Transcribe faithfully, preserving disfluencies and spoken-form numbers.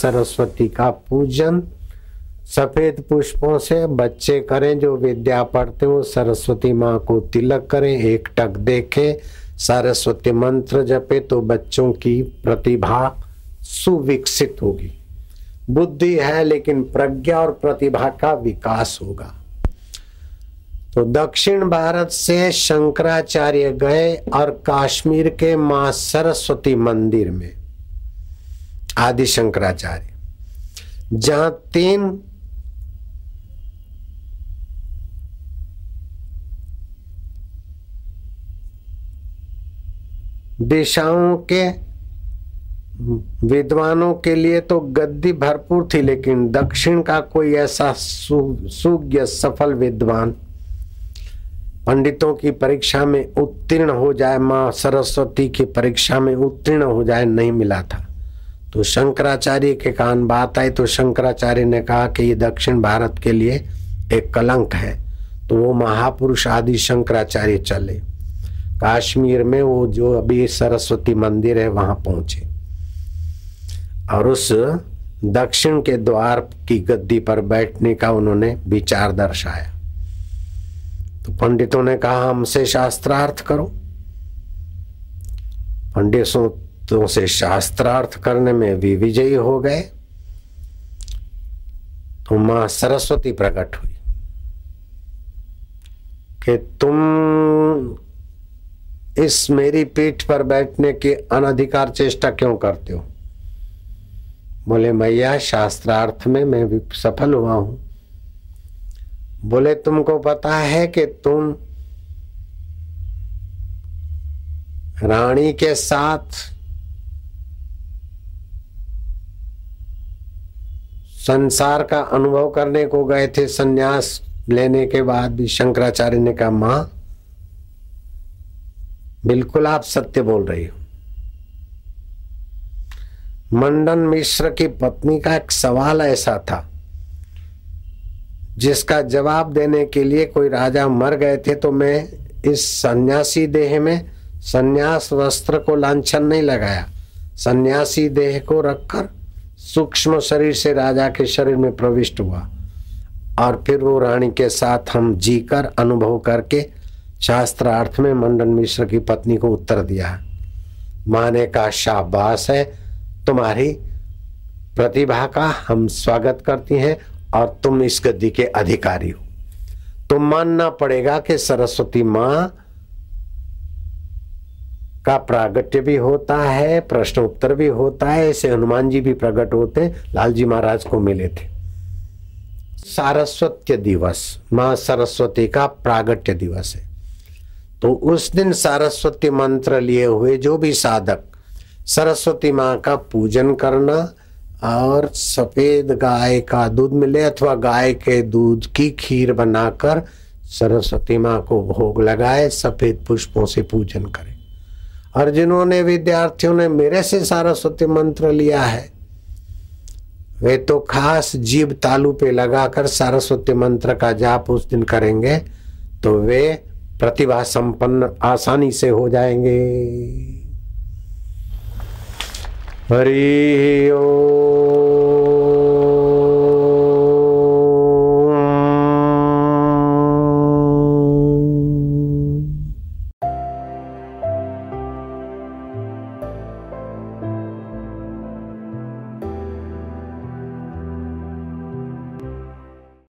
सरस्वती का पूजन सफेद पुष्पों से बच्चे करें, जो विद्या पढ़ते हो सरस्वती माँ को तिलक करें, एक टक देखें, सरस्वती मंत्र जपे तो बच्चों की प्रतिभा सुविकसित होगी। बुद्धि है लेकिन प्रज्ञा और प्रतिभा का विकास होगा। तो दक्षिण भारत से शंकराचार्य गए और कश्मीर के मां सरस्वती मंदिर में, आदि शंकराचार्य, जहां तीन दिशाओं के विद्वानों के लिए तो गद्दी भरपूर थी, लेकिन दक्षिण का कोई ऐसा सुज्ञ सफल विद्वान पंडितों की परीक्षा में उत्तीर्ण हो जाए, माँ सरस्वती की परीक्षा में उत्तीर्ण हो जाए, नहीं मिला था। तो शंकराचार्य के कान बात आई, तो शंकराचार्य ने कहा कि ये दक्षिण भारत के लिए एक कलंक है। तो वो महापुरुष आदि शंकराचार्य चले, कश्मीर में वो जो अभी सरस्वती मंदिर है वहां पहुंचे और उस दक्षिण के द्वार की गद्दी पर बैठने का उन्होंने विचार दर्शाया। तो पंडितों ने कहा हमसे शास्त्रार्थ करो। पंडितों से शास्त्रार्थ करने में भी विजयी हो गए। तो मां सरस्वती प्रकट हुई कि तुम इस मेरी पीठ पर बैठने की अनधिकार चेष्टा क्यों करते हो? बोले मैया शास्त्रार्थ में मैं सफल हुआ हूं। बोले तुमको पता है कि तुम रानी के साथ संसार का अनुभव करने को गए थे, संन्यास लेने के बाद भी। शंकराचार्य ने कहा मां बिल्कुल आप सत्य बोल रही हो। मंडन मिश्र की पत्नी का एक सवाल ऐसा था जिसका जवाब देने के लिए कोई राजा मर गए थे, तो मैं इस सन्यासी देह में सन्यास वस्त्र को लांछन नहीं लगाया, सन्यासी देह को रखकर सूक्ष्म शरीर से राजा के शरीर में प्रविष्ट हुआ और फिर वो रानी के साथ हम जीकर अनुभव करके शास्त्रार्थ में मंडन मिश्र की पत्नी को उत्तर दिया। माँ ने कहा शाबाश है, तुम्हारी प्रतिभा का हम स्वागत करती हैं और तुम इस गद्दी के अधिकारी हो। तो मानना पड़ेगा कि सरस्वती मां का प्रागट्य भी होता है, प्रश्नोत्तर भी होता है, ऐसे हनुमान जी भी प्रकट होते, लालजी महाराज को मिले थे। सारस्वत्य दिवस मां सरस्वती का प्रागट्य दिवस है। तो उस दिन सारस्वती मंत्र लिए हुए जो भी साधक सरस्वती मां का पूजन करना और सफेद गाय का दूध मिले अथवा गाय के दूध की खीर बनाकर सरस्वती माँ को भोग लगाए, सफेद पुष्पों से पूजन करें। और जिन्होंने विद्यार्थियों ने मेरे से सरस्वती मंत्र लिया है वे तो खास जीभ तालू पे लगाकर सरस्वती मंत्र का जाप उस दिन करेंगे तो वे प्रतिभा संपन्न आसानी से हो जाएंगे। हरि ओम।